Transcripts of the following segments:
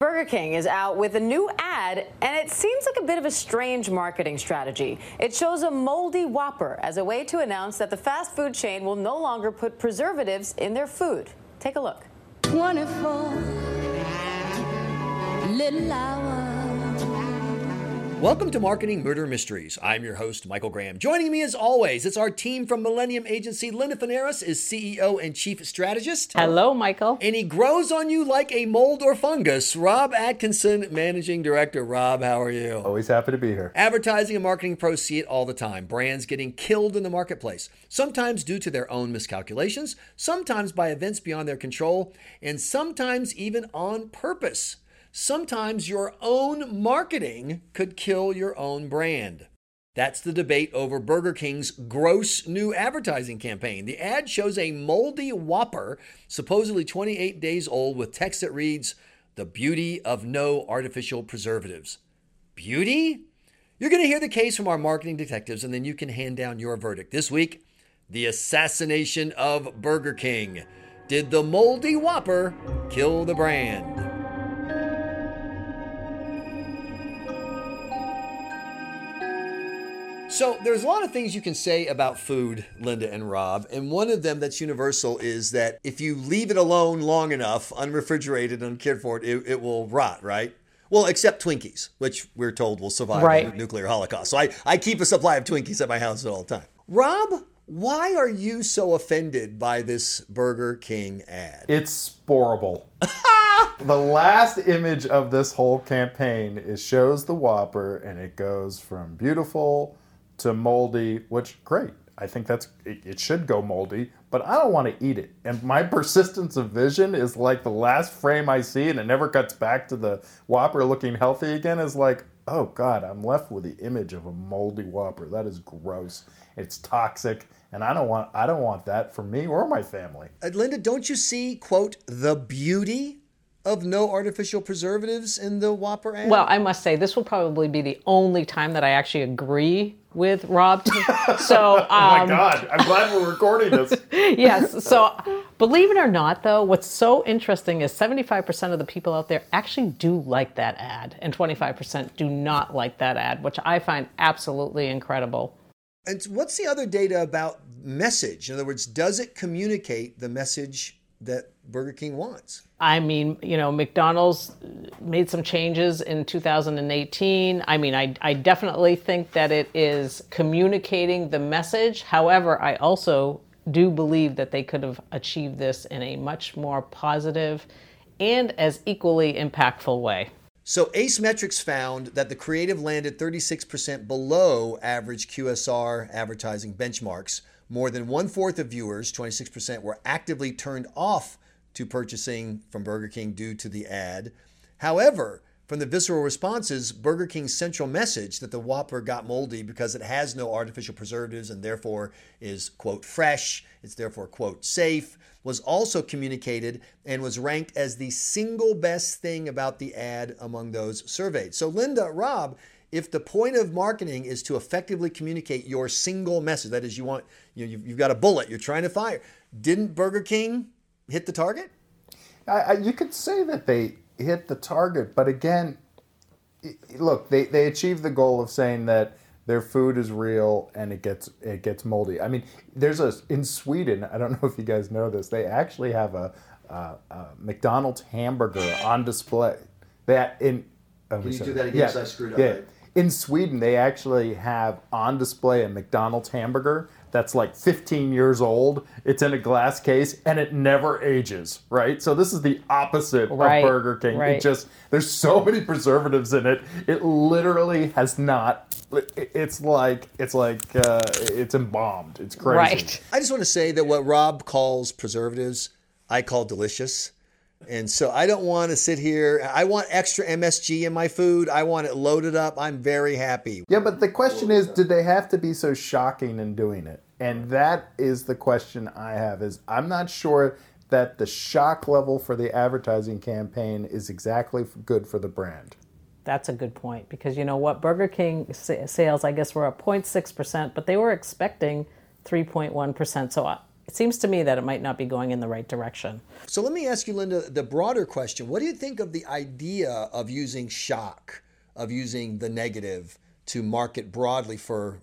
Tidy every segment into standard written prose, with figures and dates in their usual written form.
Burger King is out with a new ad, and it seems like a bit of a strange marketing strategy. It shows a moldy Whopper as a way to announce that the fast food chain will no longer put preservatives in their food. Take a look. Wonderful little hour. Welcome to Marketing Murder Mysteries. I'm your host, Michael Graham. Joining me as always, it's our team from Millennium Agency. Linda Finaris is CEO and Chief Strategist. Hello, Michael. And he grows on you like a mold or fungus. Rob Atkinson, Managing Director. Rob, how are you? Always happy to be here. Advertising and marketing pros see it all the time. Brands getting killed in the marketplace, sometimes due to their own miscalculations, sometimes by events beyond their control, and sometimes even on purpose. Sometimes your own marketing could kill your own brand. That's the debate over Burger King's gross new advertising campaign. The ad shows a moldy Whopper, supposedly 28 days old, with text that reads, "The beauty of no artificial preservatives." Beauty? You're going to hear the case from our marketing detectives, and then you can hand down your verdict. This week, the assassination of Burger King. Did the moldy Whopper kill the brand? So there's a lot of things you can say about food, Linda and Rob, and one of them that's universal is that if you leave it alone long enough, unrefrigerated, uncared for, it will rot, right? Well, except Twinkies, which we're told will survive the nuclear holocaust. So I keep a supply of Twinkies at my house at all the time. Rob, why are you so offended by this Burger King ad? It's sporable. The last image of this whole campaign shows the Whopper, and it goes from beautiful to moldy, which, great. I think that's it should go moldy, but I don't want to eat it. And my persistence of vision is like the last frame I see, and it never cuts back to the Whopper looking healthy again, is like, oh God, I'm left with the image of a moldy Whopper. That is gross. It's toxic. And I don't want that for me or my family. Linda, don't you see, quote, the beauty of no artificial preservatives in the Whopper ad? Well, I must say, this will probably be the only time that I actually agree with Rob. So, oh my God, I'm glad we're recording this. Yes, so believe it or not, though, what's so interesting is 75% of the people out there actually do like that ad, and 25% do not like that ad, which I find absolutely incredible. And what's the other data about message? In other words, does it communicate the message that Burger King wants? I mean, you know, McDonald's made some changes in 2018. I mean, I definitely think that it is communicating the message. However, I also do believe that they could have achieved this in a much more positive and as equally impactful way. So Ace Metrics found that the creative landed 36% below average QSR advertising benchmarks. More than one-fourth of viewers, 26%, were actively turned off to purchasing from Burger King due to the ad. However, from the visceral responses, Burger King's central message that the Whopper got moldy because it has no artificial preservatives and therefore is, quote, fresh, it's therefore, quote, safe, was also communicated and was ranked as the single best thing about the ad among those surveyed. So Linda, Rob, if the point of marketing is to effectively communicate your single message, that is, you want, you've got a bullet you're trying to fire, didn't Burger King hit the target? You could say that they hit the target, but again, look, they achieved the goal of saying that their food is real and it gets moldy. I mean, there's in Sweden, I don't know if you guys know this, they actually have a McDonald's hamburger on display. Can you do that again? Yes, I screwed up. Yeah. Right? In Sweden, they actually have on display a McDonald's hamburger that's like 15 years old. It's in a glass case, and it never ages, right? So this is the opposite of Burger King. Right. There's so many preservatives in it. It literally has not. It's like it's embalmed. It's crazy. Right. I just want to say that what Rob calls preservatives, I call delicious. And so I don't want to sit here. I want extra MSG in my food. I want it loaded up. I'm very happy. Yeah, but the question is, did they have to be so shocking in doing it? And that is the question I have, is I'm not sure that the shock level for the advertising campaign is exactly good for the brand. That's a good point, because you know what? Burger King sales, I guess, were up 0.6%, but they were expecting 3.1%. So it seems to me that it might not be going in the right direction. So let me ask you, Linda, the broader question. What do you think of the idea of using shock, of using the negative to market broadly for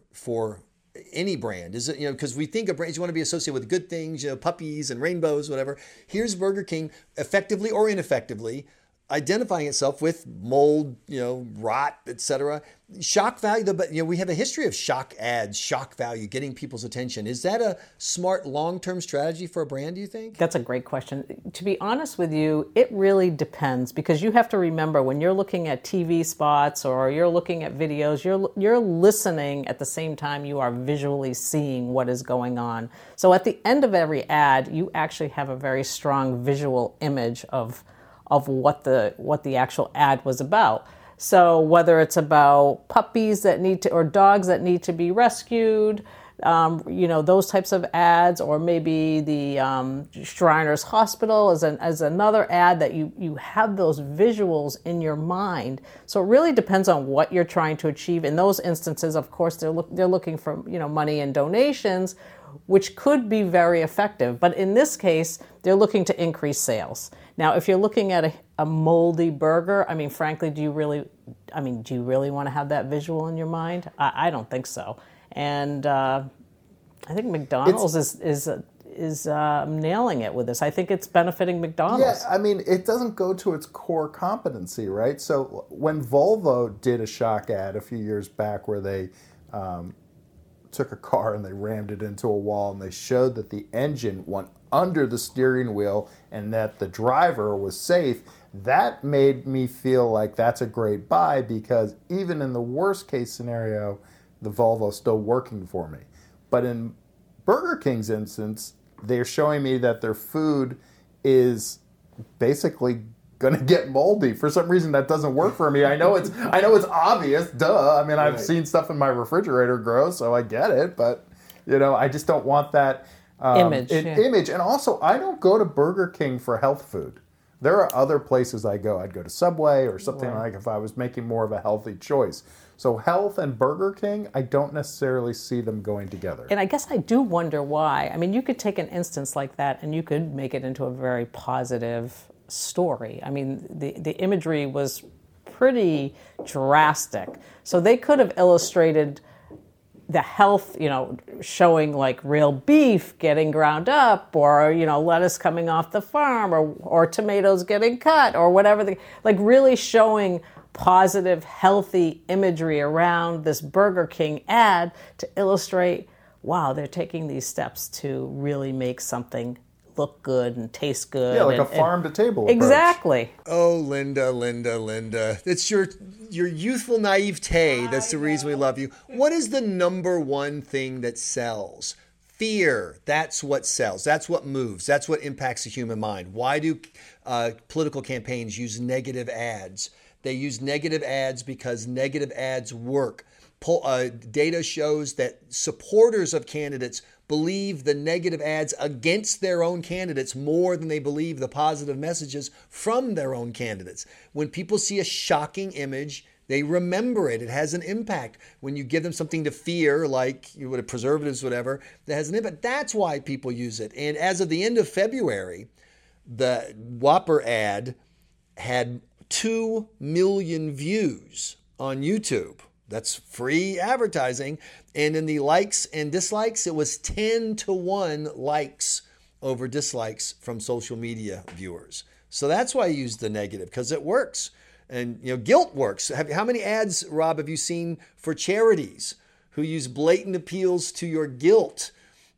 any brand? Is it, you know, because we think of brands, you want to be associated with good things, you know, puppies and rainbows, whatever. Here's Burger King effectively or ineffectively identifying itself with mold, you know, rot, etc. Shock value, but you know, we have a history of shock ads, shock value, getting people's attention. Is that a smart long-term strategy for a brand, do you think? That's a great question. To be honest with you, it really depends, because you have to remember when you're looking at TV spots or you're looking at videos, you're listening at the same time you are visually seeing what is going on. So at the end of every ad, you actually have a very strong visual image of what the actual ad was about. So whether it's about puppies that need to, or dogs that need to be rescued, you know, those types of ads, or maybe the Shriners Hospital as another ad that you have those visuals in your mind. So it really depends on what you're trying to achieve. In those instances, of course, they're looking for, you know, money and donations, which could be very effective. But in this case, they're looking to increase sales. Now, if you're looking at a moldy burger, I mean, frankly, do you really want to have that visual in your mind? I don't think so. And I think McDonald's is nailing it with this. I think it's benefiting McDonald's. Yeah, I mean, it doesn't go to its core competency, right? So when Volvo did a shock ad a few years back where they took a car and they rammed it into a wall and they showed that the engine went under the steering wheel and that the driver was safe, that made me feel like that's a great buy, because even in the worst case scenario, the Volvo's still working for me. But in Burger King's instance, they're showing me that their food is basically gonna get moldy. For some reason that doesn't work for me. I know it's obvious, duh. I mean, I've seen stuff in my refrigerator grow, so I get it, but you know, I just don't want that image. And also, I don't go to Burger King for health food. There are other places I go. I'd go to Subway or something like if I was making more of a healthy choice. So health and Burger King, I don't necessarily see them going together. And I guess I do wonder why. I mean, you could take an instance like that and you could make it into a very positive story. I mean, the imagery was pretty drastic. So they could have illustrated the health, you know, showing like real beef getting ground up, or, you know, lettuce coming off the farm, or tomatoes getting cut, or whatever, like really showing positive, healthy imagery around this Burger King ad to illustrate, wow, they're taking these steps to really make something look good and taste good. Yeah, like a farm-to-table approach. Exactly. Oh, Linda. It's your youthful naivete. That's the reason we love you. What is the number one thing that sells? Fear. That's what sells. That's what moves. That's what impacts the human mind. Why do political campaigns use negative ads? They use negative ads because negative ads work. Data shows that supporters of candidates believe the negative ads against their own candidates more than they believe the positive messages from their own candidates. When people see a shocking image, they remember it. It has an impact. When you give them something to fear, like preservatives, whatever, that has an impact. That's why people use it. And as of the end of February, the Whopper ad had 2 million views on YouTube. That's free advertising. And in the likes and dislikes, it was 10-1 likes over dislikes from social media viewers. So that's why I use the negative, because it works. And, you know, guilt works. How many ads, Rob, have you seen for charities who use blatant appeals to your guilt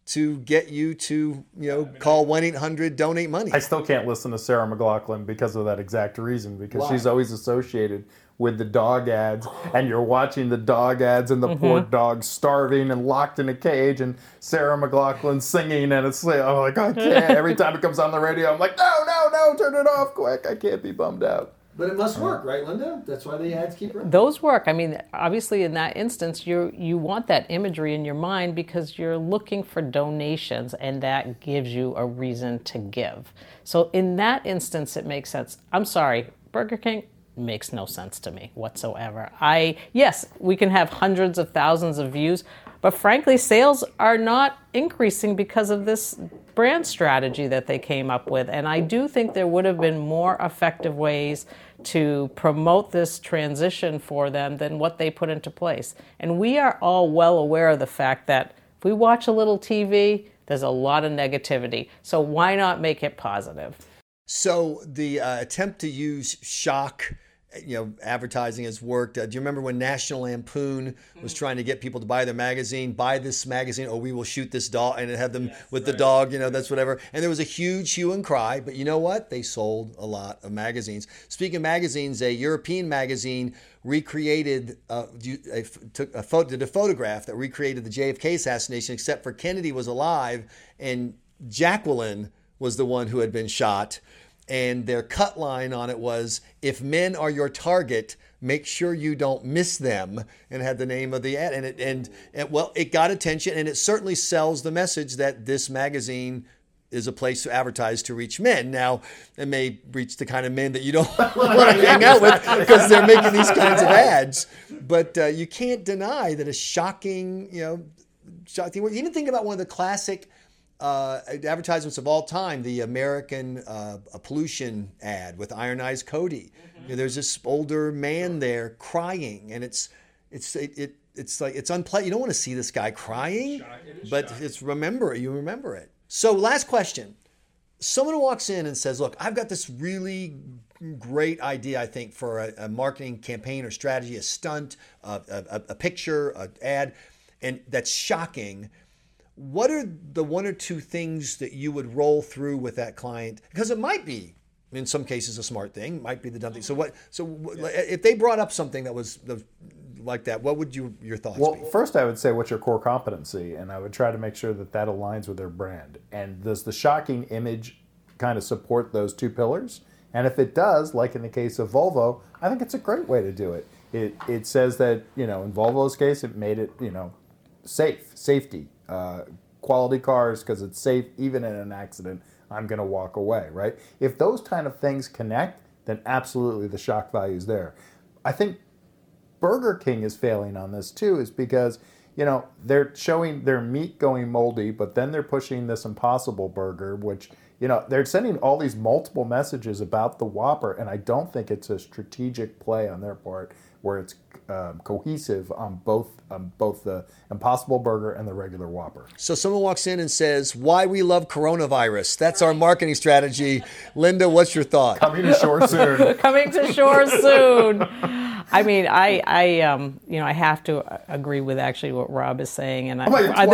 to get you to, you know, call 1-800-donate money? I still can't listen to Sarah McLachlan because of that exact reason, because She's always associated with the dog ads, and you're watching the dog ads and the poor dog starving and locked in a cage, and Sarah McLachlan singing, and it's like, I'm like, I can't. Every time it comes on the radio, I'm like, no, turn it off quick. I can't be bummed out. But it must work, right, Linda? That's why the ads keep running. Those work. I mean, obviously in that instance, you want that imagery in your mind because you're looking for donations, and that gives you a reason to give. So in that instance, it makes sense. I'm sorry, Burger King makes no sense to me whatsoever. Yes, we can have hundreds of thousands of views, But frankly, sales are not increasing because of this brand strategy that they came up with. And I do think there would have been more effective ways to promote this transition for them than what they put into place. And we are all well aware of the fact that if we watch a little TV, there's a lot of negativity. So why not make it positive? So the attempt to use shock, advertising has worked. Do you remember when National Lampoon was trying to get people to buy their magazine, buy this magazine, or we will shoot this dog, and have them the dog, that's whatever. And there was a huge hue and cry, but you know what? They sold a lot of magazines. Speaking of magazines, a European magazine recreated, did a photograph that recreated the JFK assassination, except for Kennedy was alive and Jacqueline was the one who had been shot. And their cut line on it was, if men are your target, make sure you don't miss them, and had the name of the ad. And it got attention, and it certainly sells the message that this magazine is a place to advertise to reach men. Now, it may reach the kind of men that you don't want to hang out with because they're making these kinds of ads. But you can't deny that a shocking, even think about one of the classic advertisements of all time, the American pollution ad with Iron Eyes Cody. Mm-hmm. There's this older man there crying, and it's unpleasant. You don't want to see this guy crying, you remember it. So last question. Someone walks in and says, look, I've got this really great idea, I think, for a marketing campaign or strategy, a stunt, a picture, an ad, and that's shocking. What are the one or two things that you would roll through with that client? Because it might be, in some cases, a smart thing, might be the dumb thing. So if they brought up something that was like that, what would your thoughts be? Well, first I would say, what's your core competency? And I would try to make sure that aligns with their brand. And does the shocking image kind of support those two pillars? And if it does, like in the case of Volvo, I think it's a great way to do it. It says that, in Volvo's case, it made it, safety. Quality cars because it's safe. Even in an accident, I'm going to walk away, right? If those kind of things connect, then absolutely the shock value is there. I think Burger King is failing on this too, is because, they're showing their meat going moldy, but then they're pushing this Impossible Burger, which, they're sending all these multiple messages about the Whopper, and I don't think it's a strategic play on their part where it's cohesive on both the Impossible Burger and the regular Whopper. So someone walks in and says, why we love coronavirus. That's our marketing strategy. Linda, what's your thought? Coming to shore soon. Coming to shore soon. I mean, I have to agree with actually what Rob is saying. And I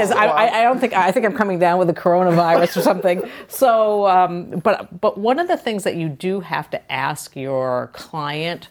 think I'm coming down with the coronavirus or something. So, but one of the things that you do have to ask your client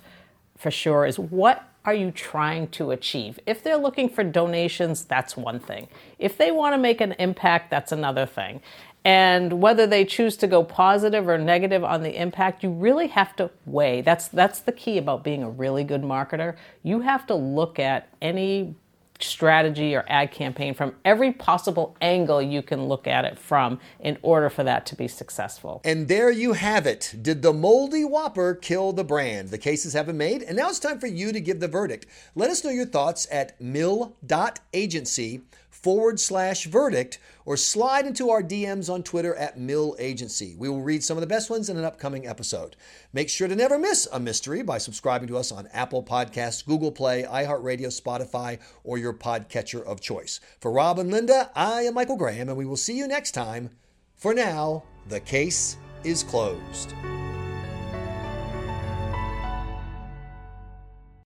for sure is, what are you trying to achieve? If they're looking for donations, that's one thing. If they want to make an impact, that's another thing. And whether they choose to go positive or negative on the impact, you really have to weigh. That's the key about being a really good marketer. You have to look at any strategy or ad campaign from every possible angle you can look at it from in order for that to be successful. And there you have it. Did the moldy Whopper kill the brand? The cases have been made, and now it's time for you to give the verdict. Let us know your thoughts at mill.agency/verdict, or slide into our DMs on Twitter at millagency. We will read some of the best ones in an upcoming episode. Make sure to never miss a mystery by subscribing to us on Apple Podcasts, Google Play, iHeartRadio, Spotify, or your podcatcher of choice. For Rob and Linda, I am Michael Graham, and we will see you next time. For now, the case is closed.